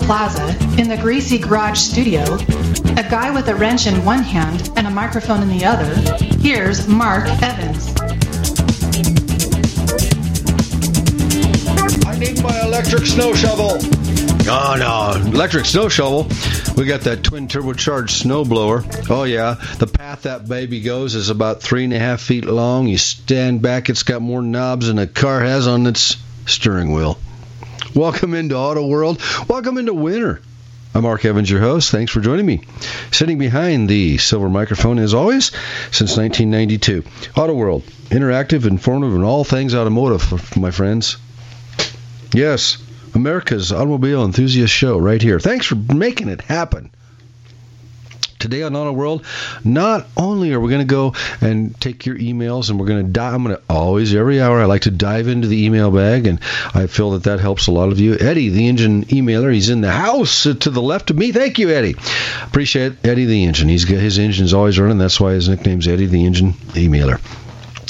Plaza, in the greasy garage studio, a guy with a wrench in one hand and a microphone in the other, here's Mark Evans. I need my electric snow shovel. Oh, no, electric snow shovel. We got that twin turbocharged snow blower. Oh, yeah, the path that baby goes is about 3.5 feet long. You stand back, it's got more knobs than a car has on its steering wheel. Welcome into Auto World. Welcome into winter. I'm Mark Evans, your host. Thanks for joining me. Sitting behind the silver microphone, as always, since 1992. Auto World, interactive, informative, and all things automotive, my friends. Yes, America's automobile enthusiast show right here. Thanks for making it happen. Today on Auto World, not only are we going to go and take your emails, and we're going to every hour I like to dive into the email bag, and I feel that helps a lot of you. Eddie, the engine emailer, he's in the house to the left of me. Thank you, Eddie. Appreciate it. Eddie the engine. He's got his engine's always running. That's why his nickname's Eddie the engine emailer.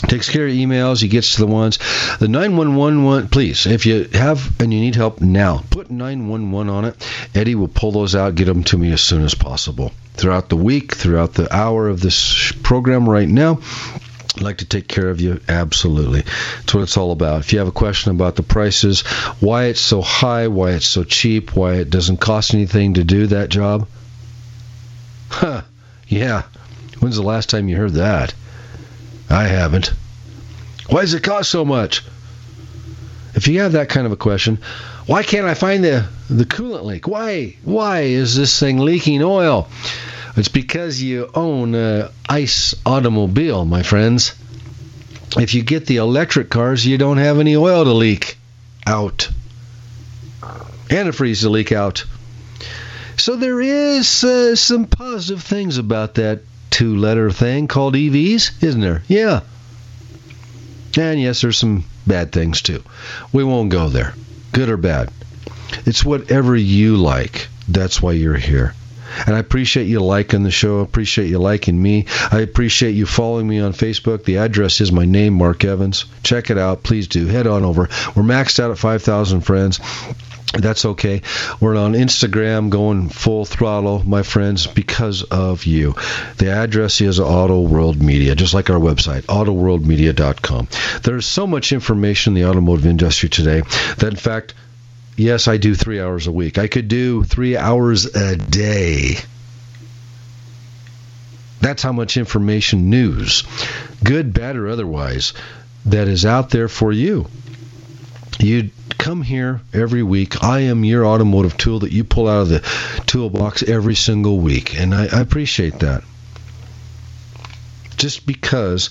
Takes care of emails. He gets to the ones. The 9111, please, if you have and you need help now, put 911 on it. Eddie will pull those out, get them to me as soon as possible. Throughout the week, throughout the hour of this program right now, I'd like to take care of you. Absolutely. That's what it's all about. If you have a question about the prices, why it's so high, why it's so cheap, why it doesn't cost anything to do that job. Huh. Yeah. When's the last time you heard that? I haven't. Why does it cost so much? If you have that kind of a question, why can't I find the coolant leak? Why is this thing leaking oil? It's because you own an ICE automobile, my friends. If you get the electric cars, you don't have any oil to leak out. Antifreeze to leak out. So there is some positive things about that two-letter thing called EVs, isn't there? Yeah. And yes, there's some bad things too. We won't go there. Good or bad. It's whatever you like. That's why you're here. And I appreciate you liking the show. I appreciate you liking me. I appreciate you following me on Facebook. The address is my name, Mark Evans. Check it out. Please do. Head on over. We're maxed out at 5,000 friends. That's okay. We're on Instagram going full throttle, my friends, because of you. The address is Auto World Media, just like our website, autoworldmedia.com. There's so much information in the automotive industry today that, in fact, yes, I do 3 hours a week. I could do 3 hours a day. That's how much information, news, good, bad, or otherwise, that is out there for you. You come here every week. I am your automotive tool that you pull out of the toolbox every single week, and I appreciate that. Just because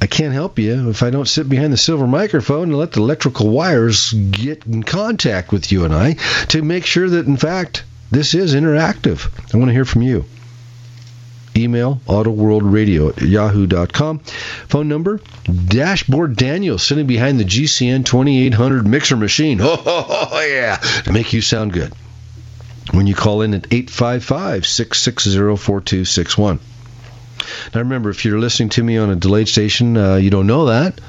I can't help you if I don't sit behind the silver microphone and let the electrical wires get in contact with you and I to make sure that, in fact, this is interactive. I want to hear from you. Email autoworldradio@yahoo.com. Phone number, Dashboard Daniel, sitting behind the GCN 2800 mixer machine. Oh, yeah. To make you sound good. When you call in at 855-660-4261. Now, remember, if you're listening to me on a delayed station, you don't know that.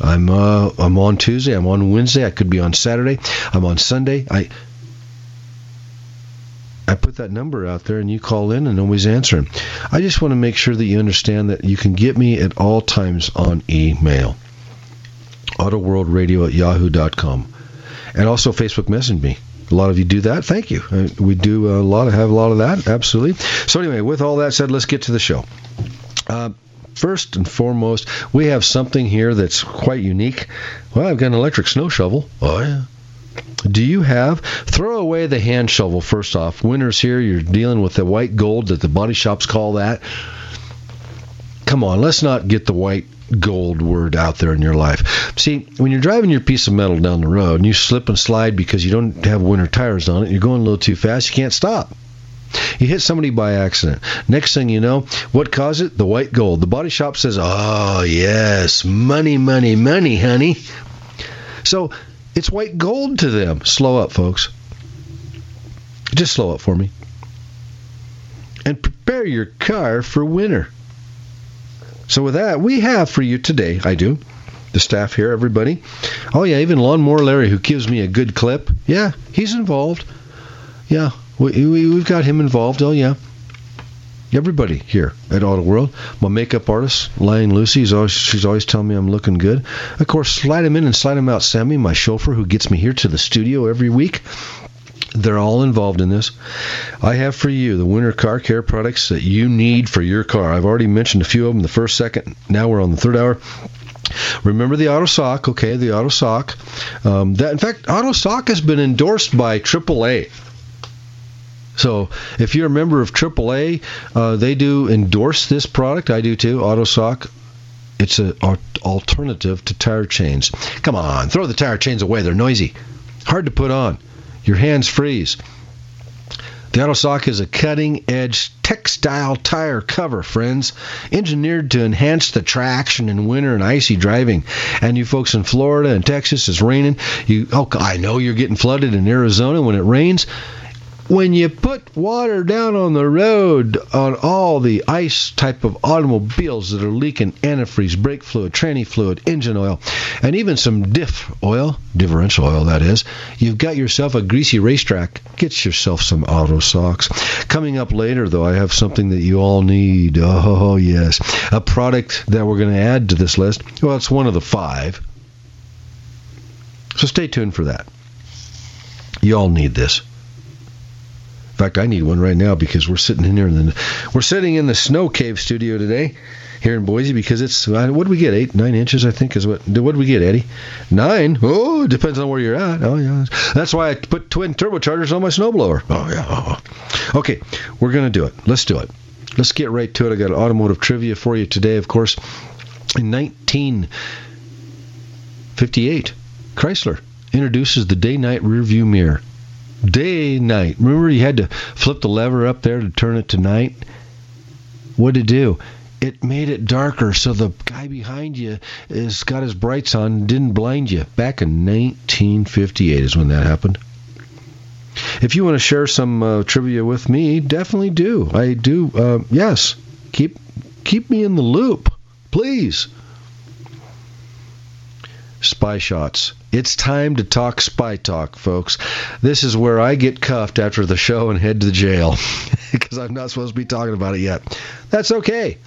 I'm on Tuesday. I'm on Wednesday. I could be on Saturday. I'm on Sunday. I put that number out there, and you call in and always answer. I just want to make sure that you understand that you can get me at all times on email, autoworldradio@yahoo.com, and also Facebook Messenger me. A lot of you do that. Thank you. We do have a lot of that. Absolutely. So anyway, with all that said, let's get to the show. First and foremost, we have something here that's quite unique. Well, I've got an electric snow shovel. Oh, yeah. Do you have? Throw away the hand shovel, first off. Winter's here. You're dealing with the white gold that the body shops call that. Come on, let's not get the white gold word out there in your life. See, when you're driving your piece of metal down the road and you slip and slide because you don't have winter tires on it, you're going a little too fast, you can't stop. You hit somebody by accident. Next thing you know, what caused it? The white gold. The body shop says, oh, yes, money, money, money, honey. So it's white gold to them. Slow up, folks. Just slow up for me. And prepare your car for winter. So with that, we have for you today, I do, the staff here, everybody. Oh, yeah, even Lawnmower Larry, who gives me a good clip. Yeah, he's involved. Yeah, we've got him involved. Oh, yeah. Everybody here at Auto World. My makeup artist, Lion Lucy, she's always telling me I'm looking good. Of course, slide him in and slide him out, Sammy, my chauffeur, who gets me here to the studio every week. They're all involved in this. I have for you the winter car care products that you need for your car. I've already mentioned a few of them, the first, second. Now we're on the third hour. Remember the AutoSock, okay, the AutoSock. In fact, AutoSock has been endorsed by AAA. So if you're a member of AAA, they do endorse this product. I do too, AutoSock. It's an alternative to tire chains. Come on, throw the tire chains away. They're noisy. Hard to put on. Your hands freeze. The AutoSock is a cutting-edge textile tire cover, friends, engineered to enhance the traction in winter and icy driving. And you folks in Florida and Texas, it's raining. I know you're getting flooded in Arizona when it rains. When you put water down on the road on all the ice type of automobiles that are leaking antifreeze, brake fluid, tranny fluid, engine oil, and even some differential oil, that is, you've got yourself a greasy racetrack. Get yourself some AutoSocks. Coming up later, though, I have something that you all need. Oh, yes. A product that we're going to add to this list. Well, it's one of the five. So stay tuned for that. You all need this. In fact, I need one right now because we're sitting in here. We're sitting in the Snow Cave studio today here in Boise because it's, what did we get, 8, 9 inches, I think is what did we get, Eddie? 9? Oh, depends on where you're at. Oh, yeah. That's why I put twin turbochargers on my snowblower. Oh, yeah. Oh. Okay, we're going to do it. Let's do it. Let's get right to it. I got automotive trivia for you today, of course. In 1958, Chrysler introduces the day-night rearview mirror. Day, night. Remember you had to flip the lever up there to turn it to night? What did it do? It made it darker so the guy behind you has got his brights on and didn't blind you. Back in 1958 is when that happened. If you want to share some trivia with me, definitely do. I do. Yes. Keep me in the loop, please. Spy shots. It's time to talk spy talk, folks. This is where I get cuffed after the show and head to the jail because I'm not supposed to be talking about it yet. That's okay.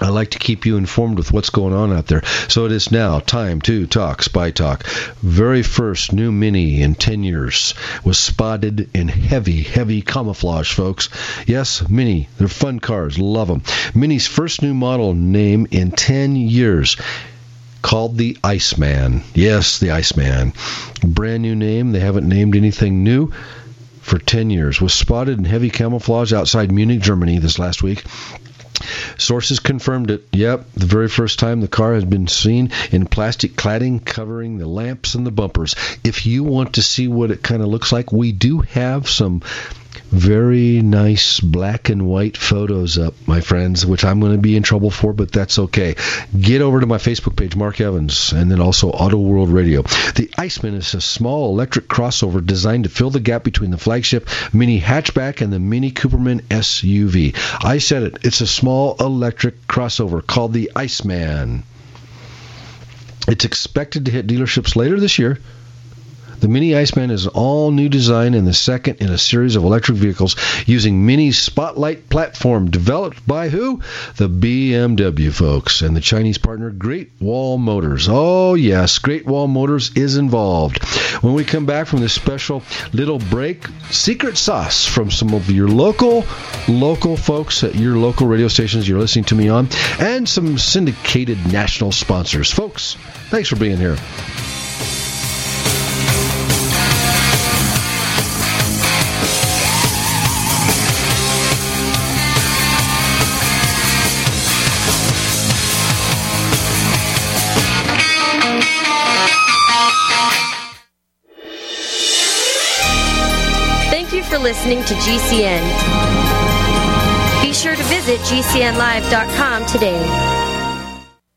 I like to keep you informed with what's going on out there. So it is now time to talk spy talk. Very first new Mini in 10 years was spotted in heavy, heavy camouflage, folks. Yes, Mini. They're fun cars. Love them. Mini's first new model name in 10 years. Called the Iceman. Yes, the Iceman. Brand new name. They haven't named anything new for 10 years. Was spotted in heavy camouflage outside Munich, Germany this last week. Sources confirmed it. Yep, the very first time the car has been seen in plastic cladding covering the lamps and the bumpers. If you want to see what it kind of looks like, we do have some very nice black and white photos up, my friends, which I'm going to be in trouble for, but that's okay. Get over to my Facebook page, Mark Evans, and then also Auto World Radio. The Iceman is a small electric crossover designed to fill the gap between the flagship Mini Hatchback and the Mini Cooperman SUV. I said it. It's a small electric crossover called the Iceman. It's expected to hit dealerships later this year. The Mini Iceman is an all-new design and the second in a series of electric vehicles using Mini's Spotlight platform, developed by who? The BMW folks and the Chinese partner Great Wall Motors. Oh, yes, Great Wall Motors is involved. When we come back from this special little break, secret sauce from some of your local folks at your local radio stations you're listening to me on, and some syndicated national sponsors. Folks, thanks for being here. for listening to GCN. Be sure to visit GCNlive.com today.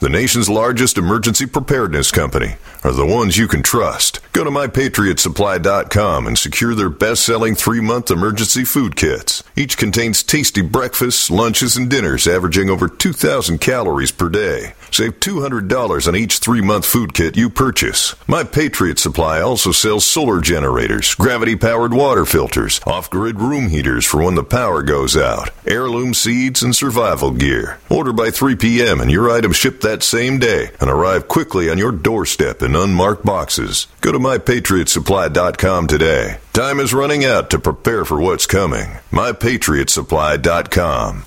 the nation's largest emergency preparedness company, are the ones you can trust. Go to MyPatriotSupply.com and secure their best-selling 3-month emergency food kits. Each contains tasty breakfasts, lunches, and dinners averaging over 2,000 calories per day. Save $200 on each 3-month food kit you purchase. My Patriot Supply also sells solar generators, gravity-powered water filters, off-grid room heaters for when the power goes out, heirloom seeds, and survival gear. Order by 3 p.m. and your items ship that same day and arrive quickly on your doorstep in unmarked boxes. Go to MyPatriotSupply.com today. Time is running out to prepare for what's coming. MyPatriotSupply.com.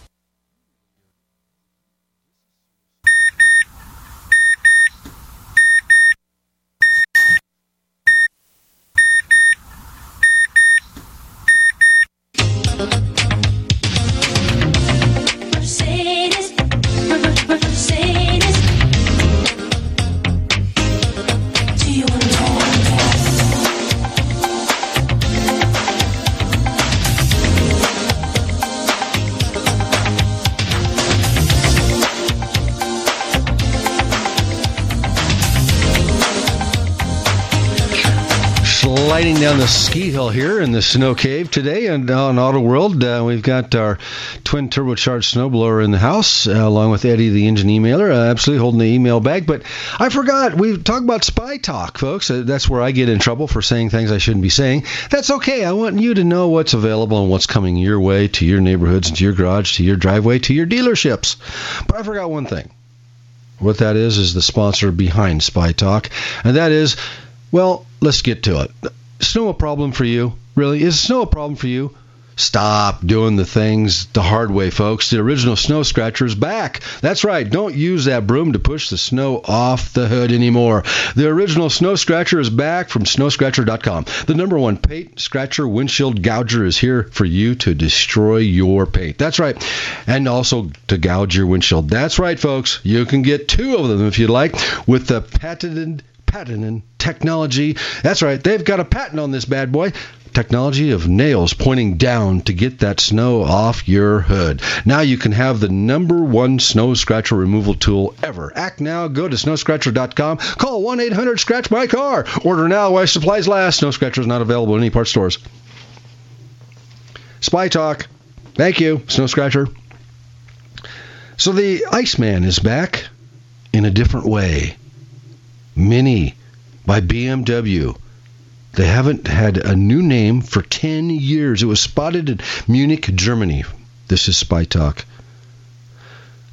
gliding down the ski hill here in the snow cave today and on Auto World. We've got our twin turbocharged snowblower in the house, along with Eddie, the engine emailer, absolutely holding the email bag. But I forgot, we talked about spy talk, folks. That's where I get in trouble for saying things I shouldn't be saying. That's okay. I want you to know what's available and what's coming your way, to your neighborhoods, to your garage, to your driveway, to your dealerships. But I forgot one thing. What that is the sponsor behind Spy Talk, and that is, well, let's get to it. Snow a problem for you? Really? Is snow a problem for you? Stop doing the things the hard way, folks. The original Snow Scratcher is back. That's right. Don't use that broom to push the snow off the hood anymore. The original Snow Scratcher is back from snowscratcher.com. The #1 paint scratcher windshield gouger is here for you to destroy your paint. That's right. And also to gouge your windshield. That's right, folks. You can get 2 of them if you'd like with the patented technology. That's right. They've got a patent on this bad boy. Technology of nails pointing down to get that snow off your hood. Now you can have the #1 Snow Scratcher removal tool ever. Act now. Go to snowscratcher.com. Call 1-800-SCRATCH-MY-CAR. Order now while supplies last. Snow Scratcher is not available in any parts stores. Spy Talk. Thank you, Snow Scratcher. So the Iceman is back in a different way. Mini by BMW. They haven't had a new name for 10 years. It was spotted in Munich, Germany. This is Spy Talk.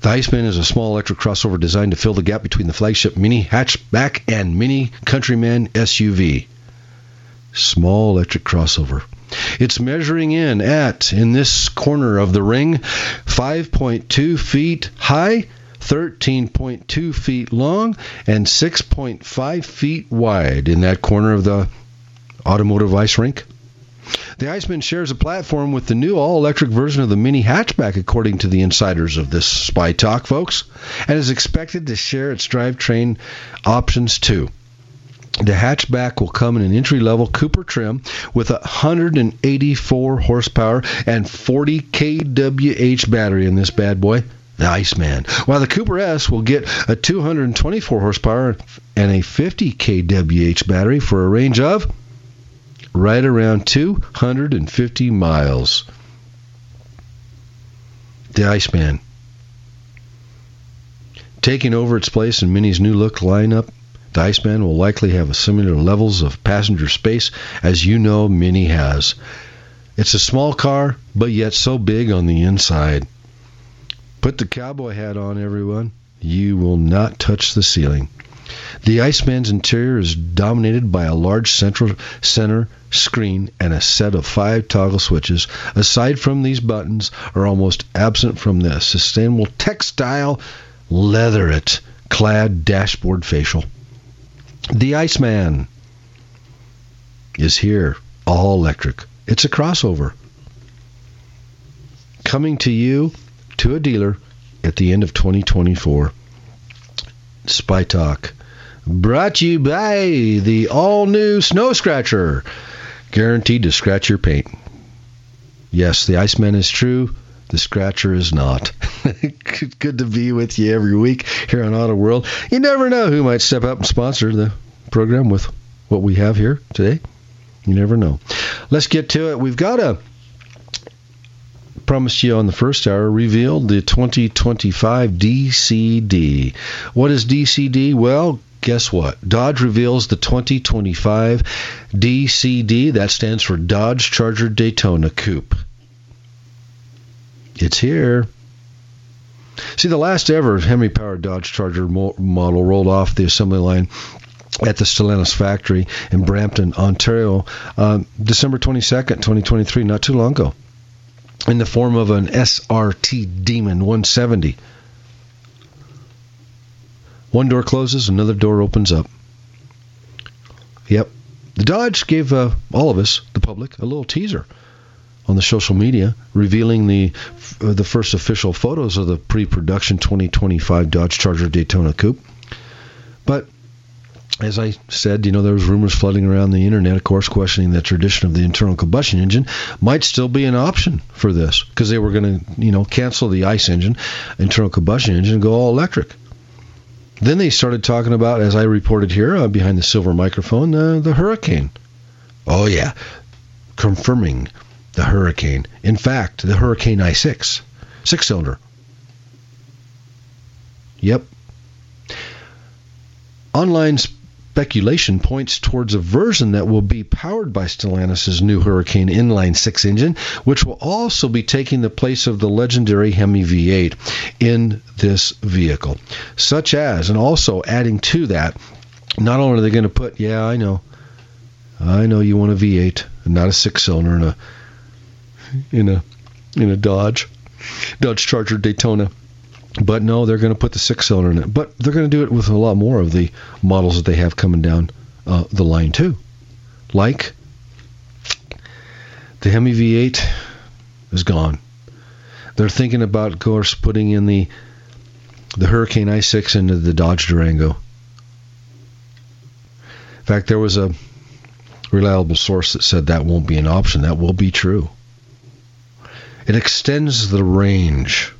The Iceman is a small electric crossover designed to fill the gap between the flagship Mini Hatchback and Mini Countryman SUV. Small electric crossover. It's measuring in this corner of the ring, 5.2 feet high, 13.2 feet long, and 6.5 feet wide in that corner of the automotive ice rink. The Iceman shares a platform with the new all-electric version of the Mini Hatchback, according to the insiders of this Spy Talk, folks, and is expected to share its drivetrain options too. The hatchback will come in an entry-level Cooper trim with 184 horsepower and 40 kWh battery in this bad boy, the Iceman, while the Cooper S will get a 224 horsepower and a 50 kWh battery for a range of right around 250 miles. The Iceman. Taking over its place in Mini's new look lineup, the Iceman will likely have a similar levels of passenger space as you know Mini has. It's a small car, but yet so big on the inside. Put the cowboy hat on, everyone. You will not touch the ceiling. The Iceman's interior is dominated by a large center screen and a set of 5 toggle switches. Aside from these, buttons are almost absent from this sustainable textile leatherette clad dashboard facial. The Iceman is here, all electric. It's a crossover. Coming to you, to a dealer, at the end of 2024. Spy Talk. Brought to you by the all-new Snow Scratcher. Guaranteed to scratch your paint. Yes, the Iceman is true. The Scratcher is not. Good to be with you every week here on Auto World. You never know who might step up and sponsor the program with what we have here today. You never know. Let's get to it. We've got a promised you on the first hour, revealed the 2025 DCD. What is DCD? Well, guess what? Dodge reveals the 2025 DCD. That stands for Dodge Charger Daytona Coupe. It's here. See, the last ever Hemi-powered Dodge Charger model rolled off the assembly line at the Stellantis factory in Brampton, Ontario, December 22nd, 2023, not too long ago, in the form of an SRT Demon 170. One door closes, another door opens up. Yep. The Dodge gave all of us, the public, a little teaser on the social media, revealing the first official photos of the pre-production 2025 Dodge Charger Daytona Coupe. But as I said, there was rumors flooding around the internet, of course, questioning that tradition of the internal combustion engine might still be an option for this, because they were going to, cancel the ICE engine, internal combustion engine, and go all electric. Then they started talking about, as I reported here behind the silver microphone, the Hurricane Oh, yeah. Confirming the Hurricane. In fact, the Hurricane I-6. Six-cylinder. Yep. Online speculation points towards a version that will be powered by Stellantis' new Hurricane inline 6 engine, which will also be taking the place of the legendary Hemi V8 in this vehicle. Such as, and also adding to that, not only are they going to put, yeah, I know you want a V8, and not a six-cylinder in a Dodge Charger Daytona. But no, they're going to put the six-cylinder in it. But they're going to do it with a lot more of the models that they have coming down the line, too. Like, the Hemi V8 is gone. They're thinking about, of course, putting in the Hurricane I-6 into the Dodge Durango. In fact, there was a reliable source that said that won't be an option. That will be true. It extends the range,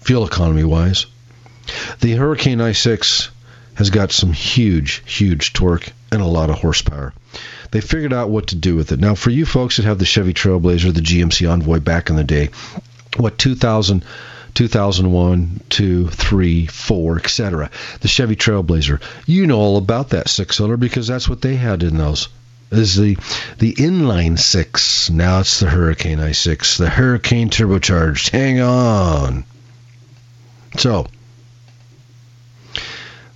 fuel economy-wise. The Hurricane I-6 has got some huge, huge torque and a lot of horsepower. They figured out what to do with it. Now, for you folks that have the Chevy Trailblazer, the GMC Envoy back in the day, what, 2000, 2001, 2, 3, 4, etc. The Chevy Trailblazer. You know all about that six-cylinder because that's what they had in those. Is the inline 6. Now it's the Hurricane I-6. The Hurricane turbocharged. Hang on. So,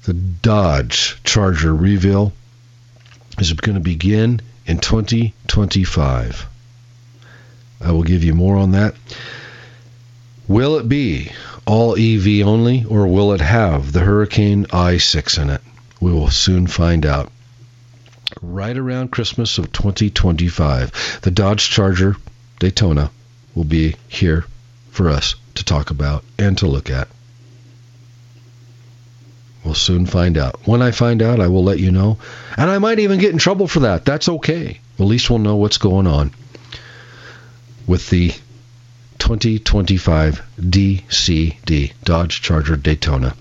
the Dodge Charger reveal is going to begin in 2025. I will give you more on that. Will it be all EV only, or will it have the Hurricane I-6 in it? We will soon find out. Right around Christmas of 2025, the Dodge Charger Daytona will be here for us to talk about and to look at. We'll soon find out. When I find out, I will let you know. And I might even get in trouble for that. That's okay. At least we'll know what's going on with the 2025 DCD, Dodge Charger Daytona.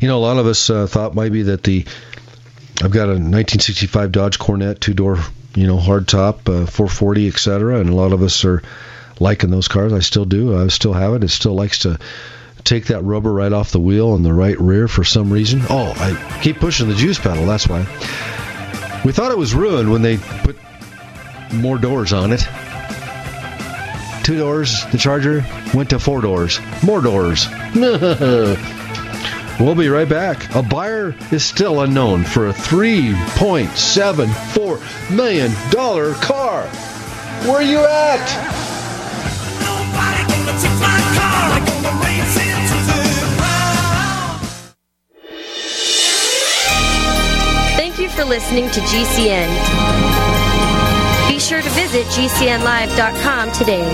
You know, a lot of us thought maybe that I've got a 1965 Dodge Corvette, two-door, hardtop, 440, etc. And a lot of us are liking those cars. I still do. I still have it. It still likes to take that rubber right off the wheel and the right rear for some reason. Oh, I keep pushing the juice pedal. That's why. We thought it was ruined when they put more doors on it. Two doors. The Charger went to four doors. More doors. We'll be right back. A buyer is still unknown for a $3.74 million car. Where are you at? Thank you for listening to GCN. Be sure to visit GCNlive.com today.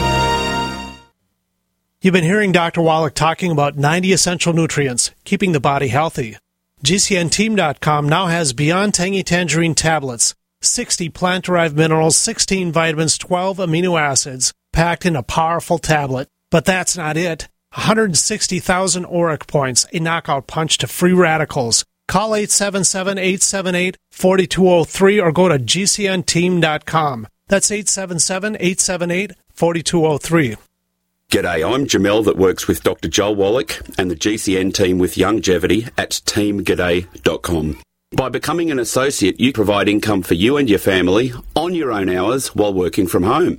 You've been hearing Dr. Wallach talking about 90 essential nutrients, keeping the body healthy. GCNteam.com now has Beyond Tangy Tangerine tablets, 60 plant-derived minerals, 16 vitamins, 12 amino acids, packed in a powerful tablet. But that's not it. 160,000 ORAC points, a knockout punch to free radicals. Call 877-878-4203 or go to GCNteam.com. That's 877-878-4203. G'day, I'm Jamel that works with Dr. Joel Wallach and the GCN team with Youngevity at teamg'day.com. By becoming an associate, you provide income for you and your family on your own hours while working from home.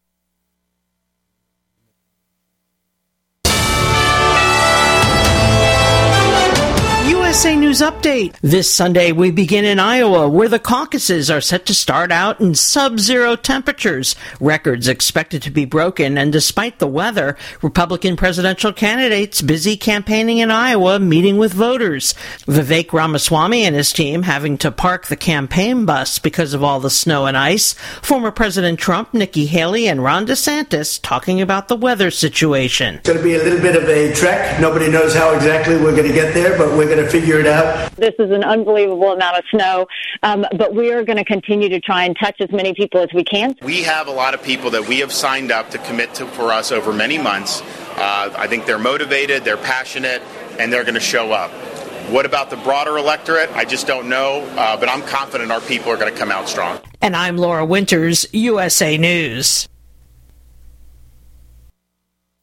USA News Update. This Sunday, we begin in Iowa, where the caucuses are set to start out in sub-zero temperatures. Records expected to be broken, and despite the weather, Republican presidential candidates busy campaigning in Iowa, meeting with voters. Vivek Ramaswamy and his team having to park the campaign bus because of all the snow and ice. Former President Trump, Nikki Haley, and Ron DeSantis talking about the weather situation. It's going to be a little bit of a trek. Nobody knows how exactly we're going to get there, but we're going to figure figure it out. This is an unbelievable amount of snow, but we are going to continue to try and touch as many people as we can. We have a lot of people that we have signed up to commit to for us over many months. I think they're motivated, they're passionate, and they're going to show up. What about the broader electorate? I just don't know, but I'm confident our people are going to come out strong. And I'm Laura Winters, USA News.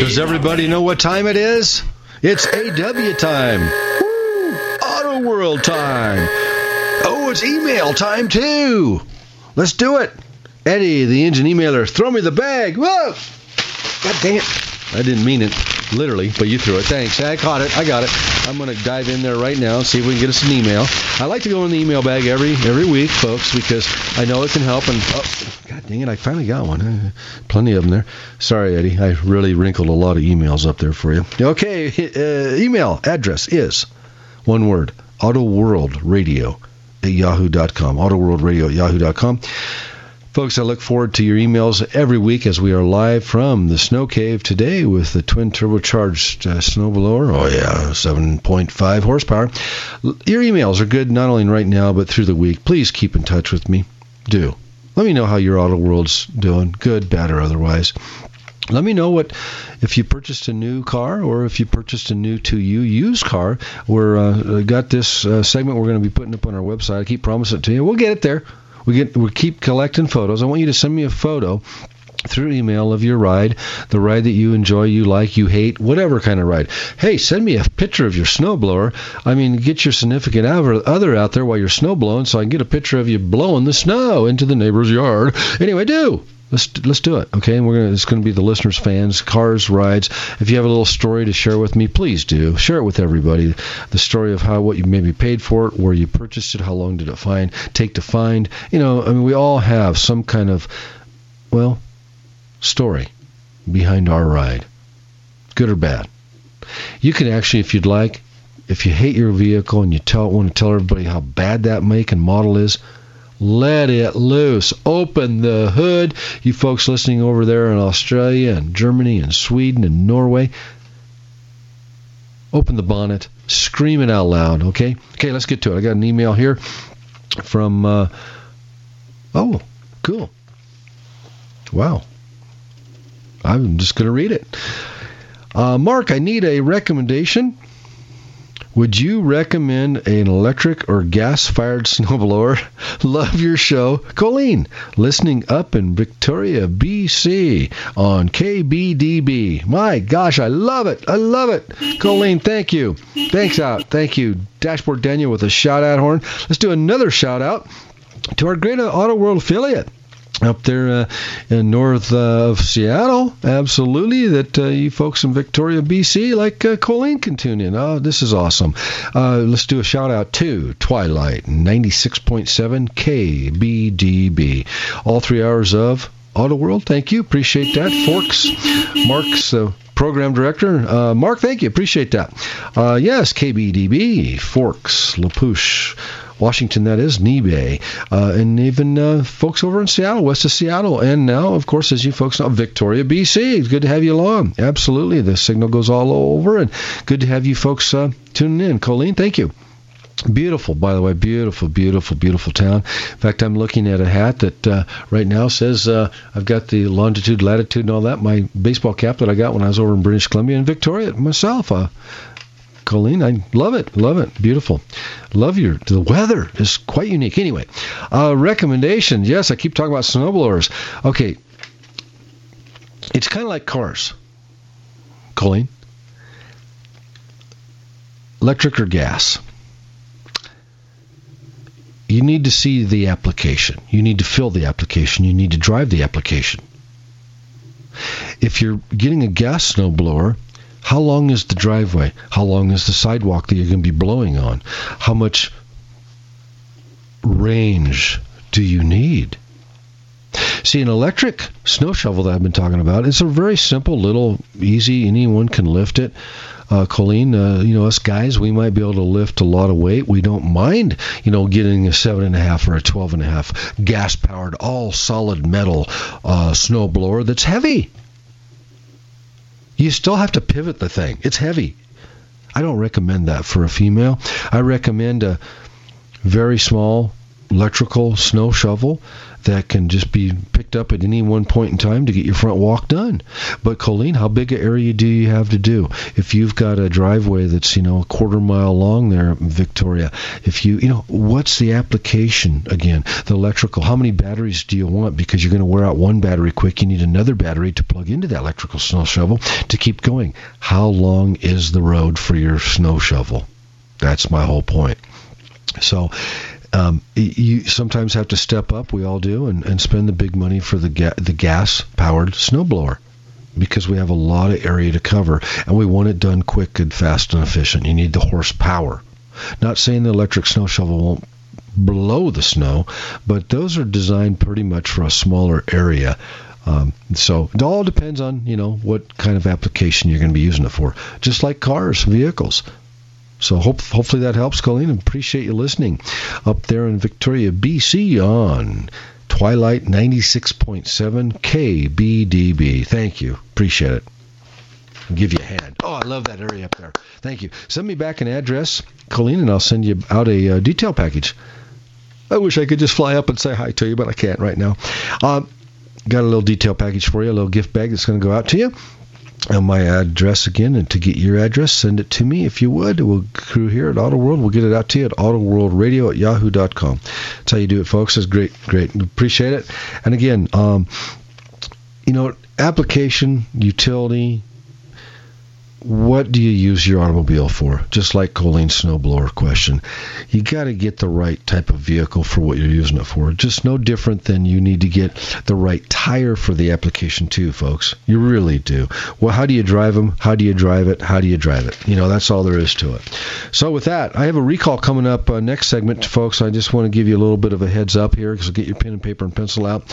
Does everybody know what time it is? It's AW time. Woo! Auto World time. Oh, it's email time, too. Let's do it. Eddie, the engine emailer, throw me the bag. Whoa! God dang it. I didn't mean it, literally, but you threw it. Thanks. I caught it. I got it. I'm going to dive in there right now and see if we can get us an email. I like to go in the email bag every week, folks, because I know it can help. And oh, God dang it, I finally got one. Plenty of them there. Sorry, Eddie. I really wrinkled a lot of emails up there for you. Okay, email address is, one word, autoworldradio@yahoo.com. autoworldradio@yahoo.com. Folks, I look forward to your emails every week as we are live from the snow cave today with the twin turbocharged snowblower. Oh, yeah, 7.5 horsepower. Your emails are good not only right now but through the week. Please keep in touch with me. Do. Let me know how your Auto World's doing, good, bad, or otherwise. Let me know what, if you purchased a new car or if you purchased a new to you used car. We're got this segment we're going to be putting up on our website. I keep promising it to you. We'll get it there. We keep collecting photos. I want you to send me a photo through email of your ride, the ride that you enjoy, you like, you hate, whatever kind of ride. Hey, send me a picture of your snowblower. I mean, get your significant other out there while you're snowblowing so I can get a picture of you blowing the snow into the neighbor's yard. Anyway, do. Let's do it, okay? And it's going to be the listeners, fans, cars, rides. If you have a little story to share with me, please do. Share it with everybody. The story of what you maybe paid for it, where you purchased it, how long did it take to find. You know, I mean, we all have some kind of, story behind our ride. good or bad. You can actually, if you'd like, if you hate your vehicle and you want to tell everybody how bad that make and model is, let it loose. Open the hood. You folks listening over there in Australia and Germany and Sweden and Norway, open the bonnet. Scream it out loud, okay? Okay, let's get to it. I got an email here from, oh, cool. Wow. I'm just going to read it. Mark, I need a recommendation. Would you recommend an electric or gas-fired snowblower? Love your show. Colleen, listening up in Victoria, BC on KBDB. My gosh, I love it. I love it. Colleen, thank you. Thanks out. Thank you. Dashboard Daniel with a shout-out horn. Let's do another shout-out to our great Auto World affiliate up there in north of Seattle. Absolutely, that you folks in Victoria, BC, like Colleen, can tune in. Oh, this is awesome. Let's do a shout out to Twilight 96.7 KBDB. All 3 hours of Auto World. Thank you. Appreciate that. Forks, Mark's program director. Mark, thank you. Appreciate that. Yes, KBDB, Forks, LaPouche, Washington, that is, Nebe, and even folks over in Seattle, west of Seattle, and now, of course, as you folks know, Victoria, BC. It's good to have you along. Absolutely. The signal goes all over, and good to have you folks tuning in. Colleen, thank you. Beautiful, by the way. Beautiful, beautiful, beautiful town. In fact, I'm looking at a hat that right now says I've got the longitude, latitude, and all that. My baseball cap that I got when I was over in British Columbia and Victoria myself. Colleen, I love it. Love it. Beautiful. Love your... The weather is quite unique. Anyway, recommendations. Yes, I keep talking about snowblowers. Okay. It's kind of like cars, Colleen. Electric or gas. You need to see the application. You need to fill the application. You need to drive the application. If you're getting a gas snowblower, how long is the driveway? How long is the sidewalk that you're going to be blowing on? How much range do you need? See, an electric snow shovel that I've been talking about, it's a very simple, little, easy, anyone can lift it. Colleen, us guys, we might be able to lift a lot of weight. We don't mind, getting a 7.5 or a 12.5 gas-powered, all solid metal snow blower that's heavy. You still have to pivot the thing. It's heavy. I don't recommend that for a female. I recommend a very small electrical snow shovel that can just be picked up at any one point in time to get your front walk done. But, Colleen, how big an area do you have to do? If you've got a driveway that's, a quarter mile long there, Victoria, if you what's the application again? The electrical, how many batteries do you want? Because you're going to wear out one battery quick. You need another battery to plug into that electrical snow shovel to keep going. How long is the road for your snow shovel? That's my whole point. So, you sometimes have to step up, we all do, and spend the big money for the gas-powered snowblower because we have a lot of area to cover, and we want it done quick and fast and efficient. You need the horsepower. Not saying the electric snow shovel won't blow the snow, but those are designed pretty much for a smaller area. So it all depends on, what kind of application you're going to be using it for, just like cars, vehicles. So hopefully that helps, Colleen. Appreciate you listening up there in Victoria, BC on Twilight 96.7 KBDB. Thank you. Appreciate it. I'll give you a hand. Oh, I love that area up there. Thank you. Send me back an address, Colleen, and I'll send you out a detail package. I wish I could just fly up and say hi to you, but I can't right now. Got a little detail package for you, a little gift bag that's going to go out to you. And my address again, and to get your address, send it to me if you would. We'll crew here at Auto World. We'll get it out to you at autoworldradio@yahoo.com. That's how you do it, folks. It's great. Appreciate it. And again, application, utility. What do you use your automobile for? Just like Colleen's snowblower question. You got to get the right type of vehicle for what you're using it for. Just no different than you need to get the right tire for the application too, folks. You really do. Well, how do you drive them? How do you drive it? How do you drive it? That's all there is to it. So with that, I have a recall coming up next segment, folks. I just want to give you a little bit of a heads up here, so get your pen and paper and pencil out.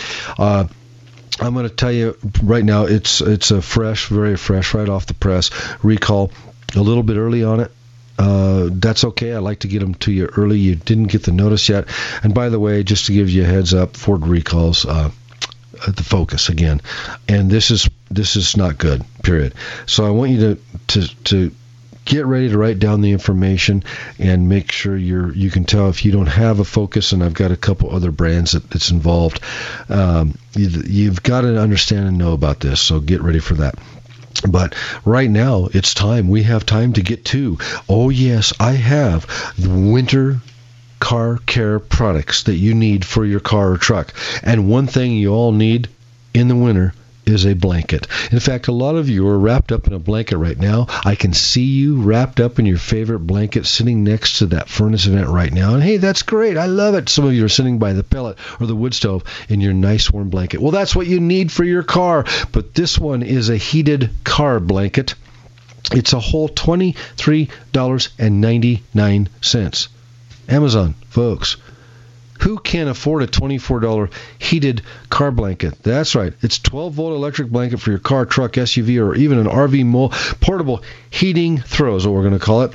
I'm going to tell you right now, it's a fresh, very fresh, right off the press recall. A little bit early on it. That's okay. I like to get them to you early. You didn't get the notice yet. And by the way, just to give you a heads up, Ford recalls the Focus again, and this is not good. Period. So I want you to get ready to write down the information and make sure you can tell if you don't have a Focus, and I've got a couple other brands that's involved. You've got to understand and know about this, so get ready for that. But right now, it's time. We have time to get to. Oh, yes, I have the winter car care products that you need for your car or truck. And one thing you all need in the winter is a blanket. In fact, a lot of you are wrapped up in a blanket right now. I can see you wrapped up in your favorite blanket sitting next to that furnace vent right now. And hey, that's great. I love it. Some of you are sitting by the pellet or the wood stove in your nice warm blanket. Well, that's what you need for your car. But this one is a heated car blanket. It's a whole $23.99. Amazon, folks. Who can't afford a $24 heated car blanket? That's right. It's 12-volt electric blanket for your car, truck, SUV, or even an RV portable heating throw is what we're going to call it.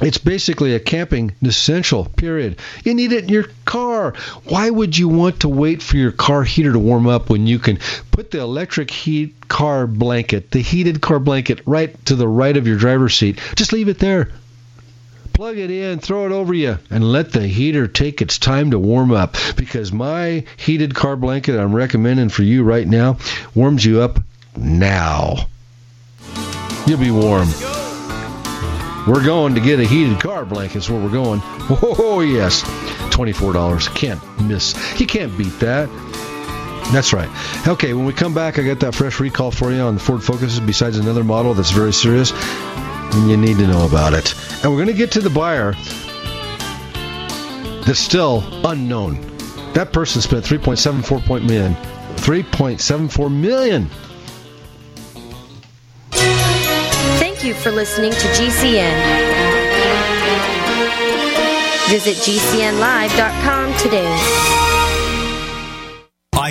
It's basically a camping essential, period. You need it in your car. Why would you want to wait for your car heater to warm up when you can put the electric heated car blanket, right to the right of your driver's seat? Just leave it there. Plug it in, throw it over you, and let the heater take its time to warm up, because my heated car blanket I'm recommending for you right now warms you up now. You'll be warm. We're going to get a heated car blanket is where we're going. Oh, yes. $24. Can't miss. You can't beat that. That's right. Okay, when we come back, I got that fresh recall for you on the Ford Focuses, besides another model that's very serious. You need to know about it. And we're going to get to the buyer that's still unknown. That person spent $3.74 million. Thank you for listening to GCN. Visit GCNlive.com today. I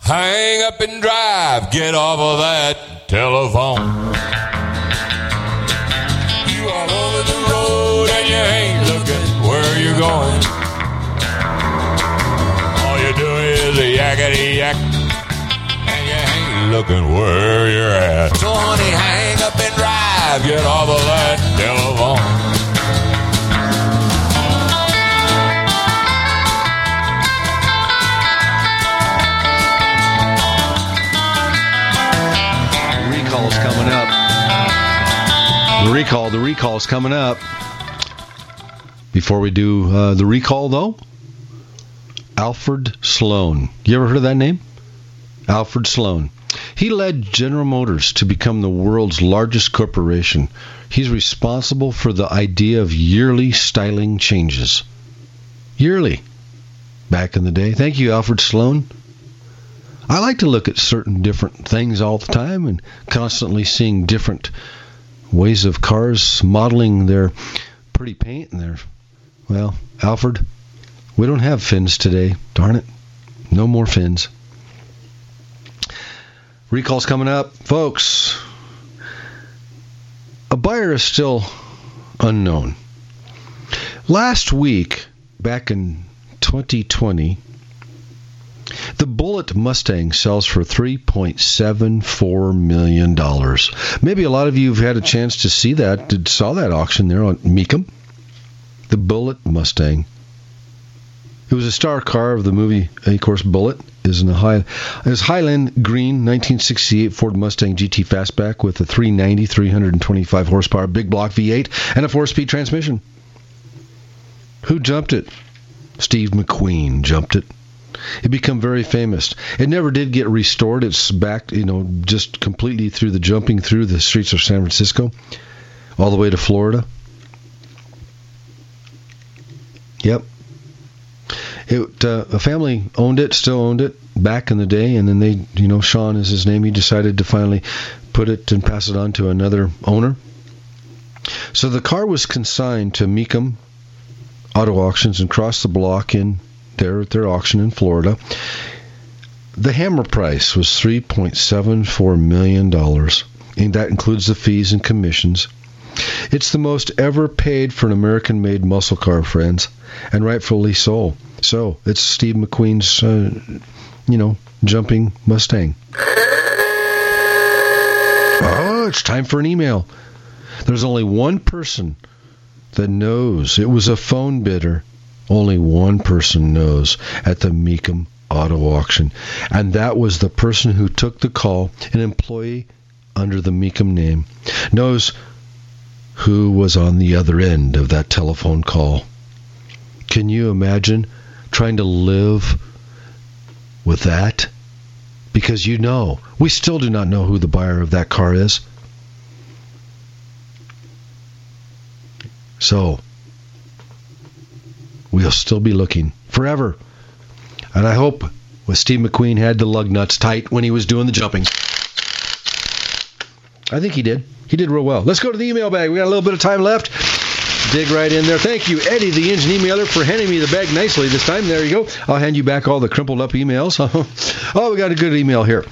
Hang up and drive, get off of that telephone. You all over the road and you ain't looking where you're going. All you do is a yakety-yak and you ain't looking where you're at. So honey, hang up and drive, get off of that telephone. Coming up. The recall's coming up. Before we do the recall, though, Alfred Sloan. You ever heard of that name? Alfred Sloan. He led General Motors to become the world's largest corporation. He's responsible for the idea of yearly styling changes. Yearly. Back in the day. Thank you, Alfred Sloan. I like to look at certain different things all the time and constantly seeing different ways of cars modeling their pretty paint and their, well, Alfred, we don't have fins today. Darn it. No more fins. Recall's coming up. Folks, a buyer is still unknown. Last week, back in 2020, the Bullitt Mustang sells for $3.74 million. Maybe a lot of you have had a chance to see that, saw that auction there on Mecum. The Bullitt Mustang. It was a star car of the movie, and of course, Bullitt is in a Highland Green 1968 Ford Mustang GT Fastback with a 325 horsepower big block V8 and a 4-speed transmission. Who jumped it? Steve McQueen jumped it. It became very famous. It never did get restored. It's back, just completely through the jumping through the streets of San Francisco, all the way to Florida. Yep. A family owned it, still owned it back in the day, and then they, Sean is his name. He decided to finally put it and pass it on to another owner. So the car was consigned to Mecum Auto Auctions and crossed the block in their auction in Florida. The hammer price was $3.74 million, and that includes the fees and commissions. It's the most ever paid for an American-made muscle car, friends, and rightfully so. So it's Steve McQueen's, jumping Mustang. Oh, it's time for an email. There's only one person that knows. It was a phone bidder. Only one person knows at the Mecum Auto Auction, and that was the person who took the call, an employee under the Mecum name, knows who was on the other end of that telephone call. Can you imagine trying to live with that? Because we still do not know who the buyer of that car is. So we'll still be looking forever. And I hope with Steve McQueen had the lug nuts tight when he was doing the jumping. I think he did. He did real well. Let's go to the email bag. We got a little bit of time left. Dig right in there. Thank you, Eddie, the engine emailer, for handing me the bag nicely this time. There you go. I'll hand you back all the crumpled up emails. Oh, we got a good email here.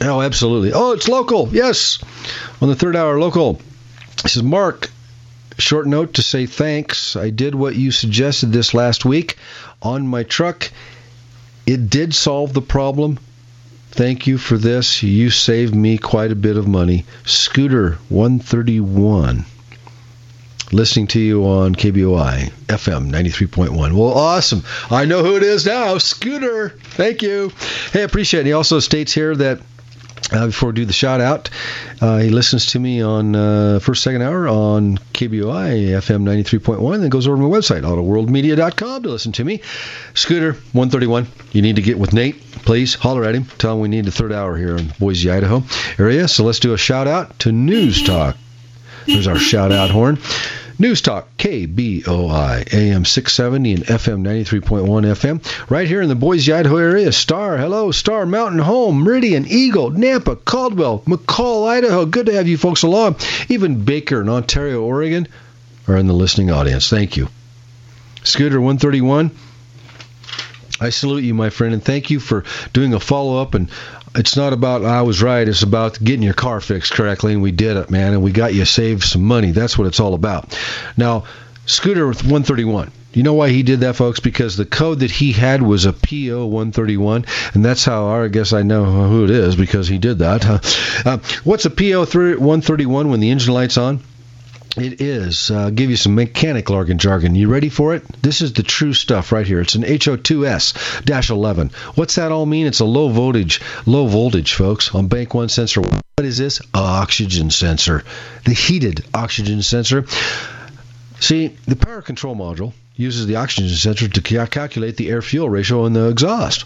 Oh, absolutely. Oh, it's local. Yes. On the third hour, local. This is Mark. Short note to say thanks. I did what you suggested this last week on my truck. It did solve the problem. Thank you for this. You saved me quite a bit of money. Scooter 131. Listening to you on KBOI, FM 93.1. Well, awesome. I know who it is now. Scooter. Thank you. Hey, I appreciate it. He also states here that, before we do the shout-out, he listens to me on first, second hour on KBOI, FM 93.1, then goes over to my website, autoworldmedia.com, to listen to me. Scooter 131, you need to get with Nate. Please holler at him. Tell him we need the third hour here in Boise, Idaho area. So let's do a shout-out to News Talk. There's our shout-out horn. News Talk, KBOI, AM 670 and FM 93.1 FM. Right here in the Boise, Idaho area, Star, hello, Star, Mountain Home, Meridian, Eagle, Nampa, Caldwell, McCall, Idaho. Good to have you folks along. Even Baker and Ontario, Oregon are in the listening audience. Thank you. Scooter 131, I salute you, my friend, and thank you for doing a follow-up. And it's not about I was right. It's about getting your car fixed correctly, and we did it, man, and we got you saved some money. That's what it's all about. Now, Scooter 131, you know why he did that, folks? Because the code that he had was a PO131, and that's how I guess I know who it is because he did that. What's a PO131 when the engine light's on? It is. Give you some mechanic jargon. You ready for it? This is the true stuff right here. It's an HO2S-11. What's that all mean? It's a low voltage, folks, on bank one sensor. What is this? Oxygen sensor. The heated oxygen sensor. See, the power control module uses the oxygen sensor to calculate the air-fuel ratio in the exhaust.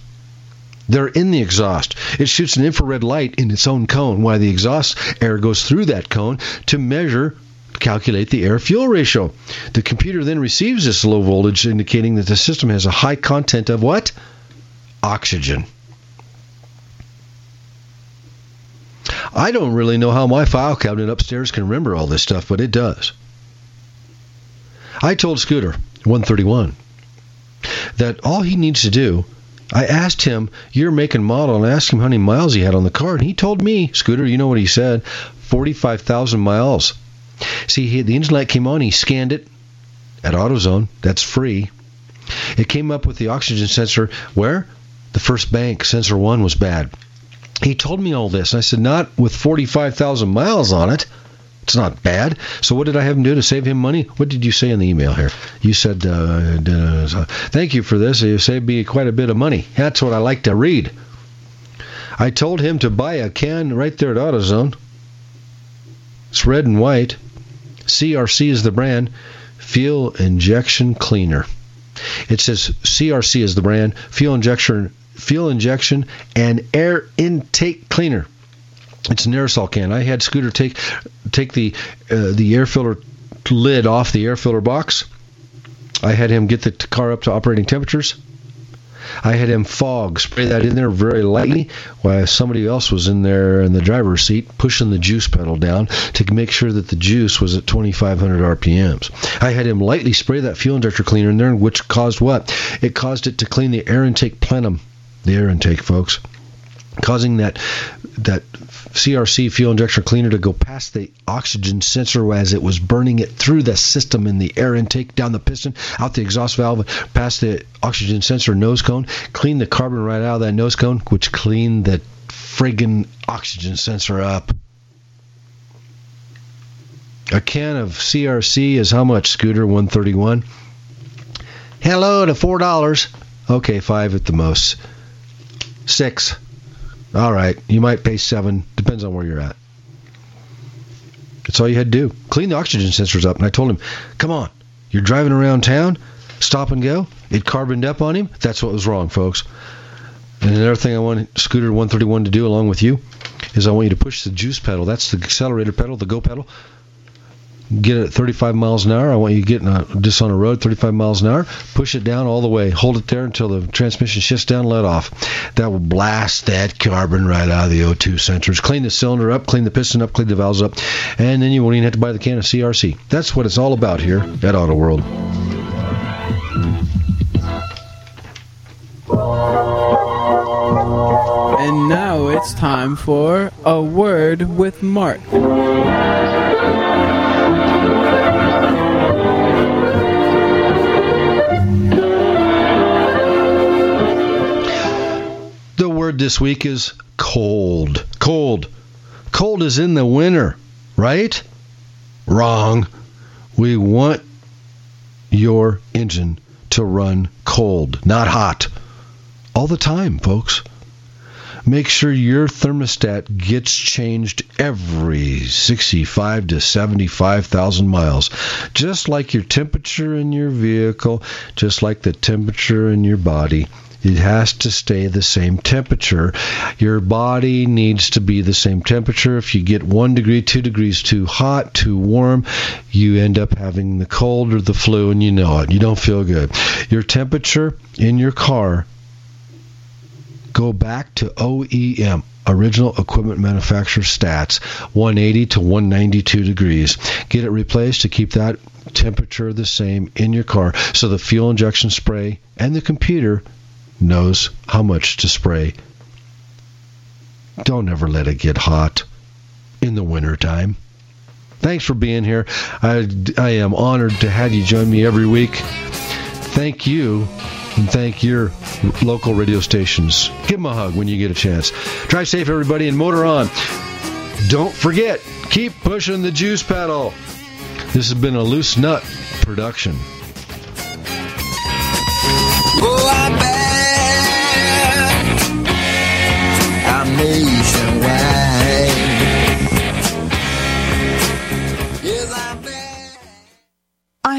They're in the exhaust. It shoots an infrared light in its own cone while the exhaust air goes through that cone to calculate the air-fuel ratio. The computer then receives this low voltage, indicating that the system has a high content of what? Oxygen. I don't really know how my file cabinet upstairs can remember all this stuff, but it does. I told Scooter 131 that all he needs to do, I asked him year, make, and model, and asked him how many miles he had on the car, and he told me, Scooter, you know what he said, 45,000 miles. See, the engine light came on. He scanned it at AutoZone. That's free. It came up with the oxygen sensor where the first bank, sensor 1, was bad. He told me all this, and I said, not with 45,000 miles on it. It's not bad. So what did I have him do to save him money? What did you say in the email here? You said, thank you for this. You saved me quite a bit of money. That's what I like to read. I told him to buy a can right there at AutoZone. It's red and white. CRC is the brand. Fuel injection cleaner. It says CRC is the brand. Fuel injection and air intake cleaner. It's an aerosol can. I had Scooter take the air filter lid off the air filter box. I had him get the car up to operating temperatures. I had him spray that in there very lightly while somebody else was in there in the driver's seat pushing the juice pedal down to make sure that the juice was at 2,500 RPMs. I had him lightly spray that fuel injector cleaner in there, which caused what? It caused it to clean the air intake plenum, the air intake, folks, causing that CRC fuel injection cleaner to go past the oxygen sensor as it was burning it through the system in the air intake, down the piston, out the exhaust valve, past the oxygen sensor nose cone, clean the carbon right out of that nose cone, which cleaned the friggin' oxygen sensor up. A can of CRC is how much, Scooter 131? Hello to $4. Okay, 5 at the most. 6. All right, you might pay 7. Depends on where you're at. That's all you had to do. Clean the oxygen sensors up. And I told him, come on, you're driving around town, stop and go. It carboned up on him. That's what was wrong, folks. And another thing I want Scooter 131 to do along with you is I want you to push the juice pedal. That's the accelerator pedal, the go pedal. get it at 35 miles an hour. I want you getting just on a road, 35 miles an hour. Push it down all the way. Hold it there until the transmission shifts down, let off. That will blast that carbon right out of the O2 sensors. Clean the cylinder up, clean the piston up, clean the valves up, and then you won't even have to buy the can of CRC. That's what it's all about here at Auto World. And now it's time for A Word with Mark. The word this week is cold. Cold. Cold is in the winter, right? Wrong. We want your engine to run cold, not hot. All the time, folks. Make sure your thermostat gets changed every 65 to 75,000 miles. Just like your temperature in your vehicle, just like the temperature in your body. It has to stay the same temperature. Your body needs to be the same temperature. If you get 1 degree, 2 degrees too hot, too warm, you end up having the cold or the flu, and you know it. You don't feel good. Your temperature in your car, go back to OEM, Original Equipment Manufacturer Stats, 180 to 192 degrees. Get it replaced to keep that temperature the same in your car so the fuel injection spray and the computer knows how much to spray. Don't ever let it get hot in the wintertime. Thanks for being here. I am honored to have you join me every week. Thank you. And thank your local radio stations. Give them a hug when you get a chance. Drive safe, everybody, and motor on. Don't forget, keep pushing the juice pedal. This has been a Loose Nut production. Oh, I bet I'm nationwide. I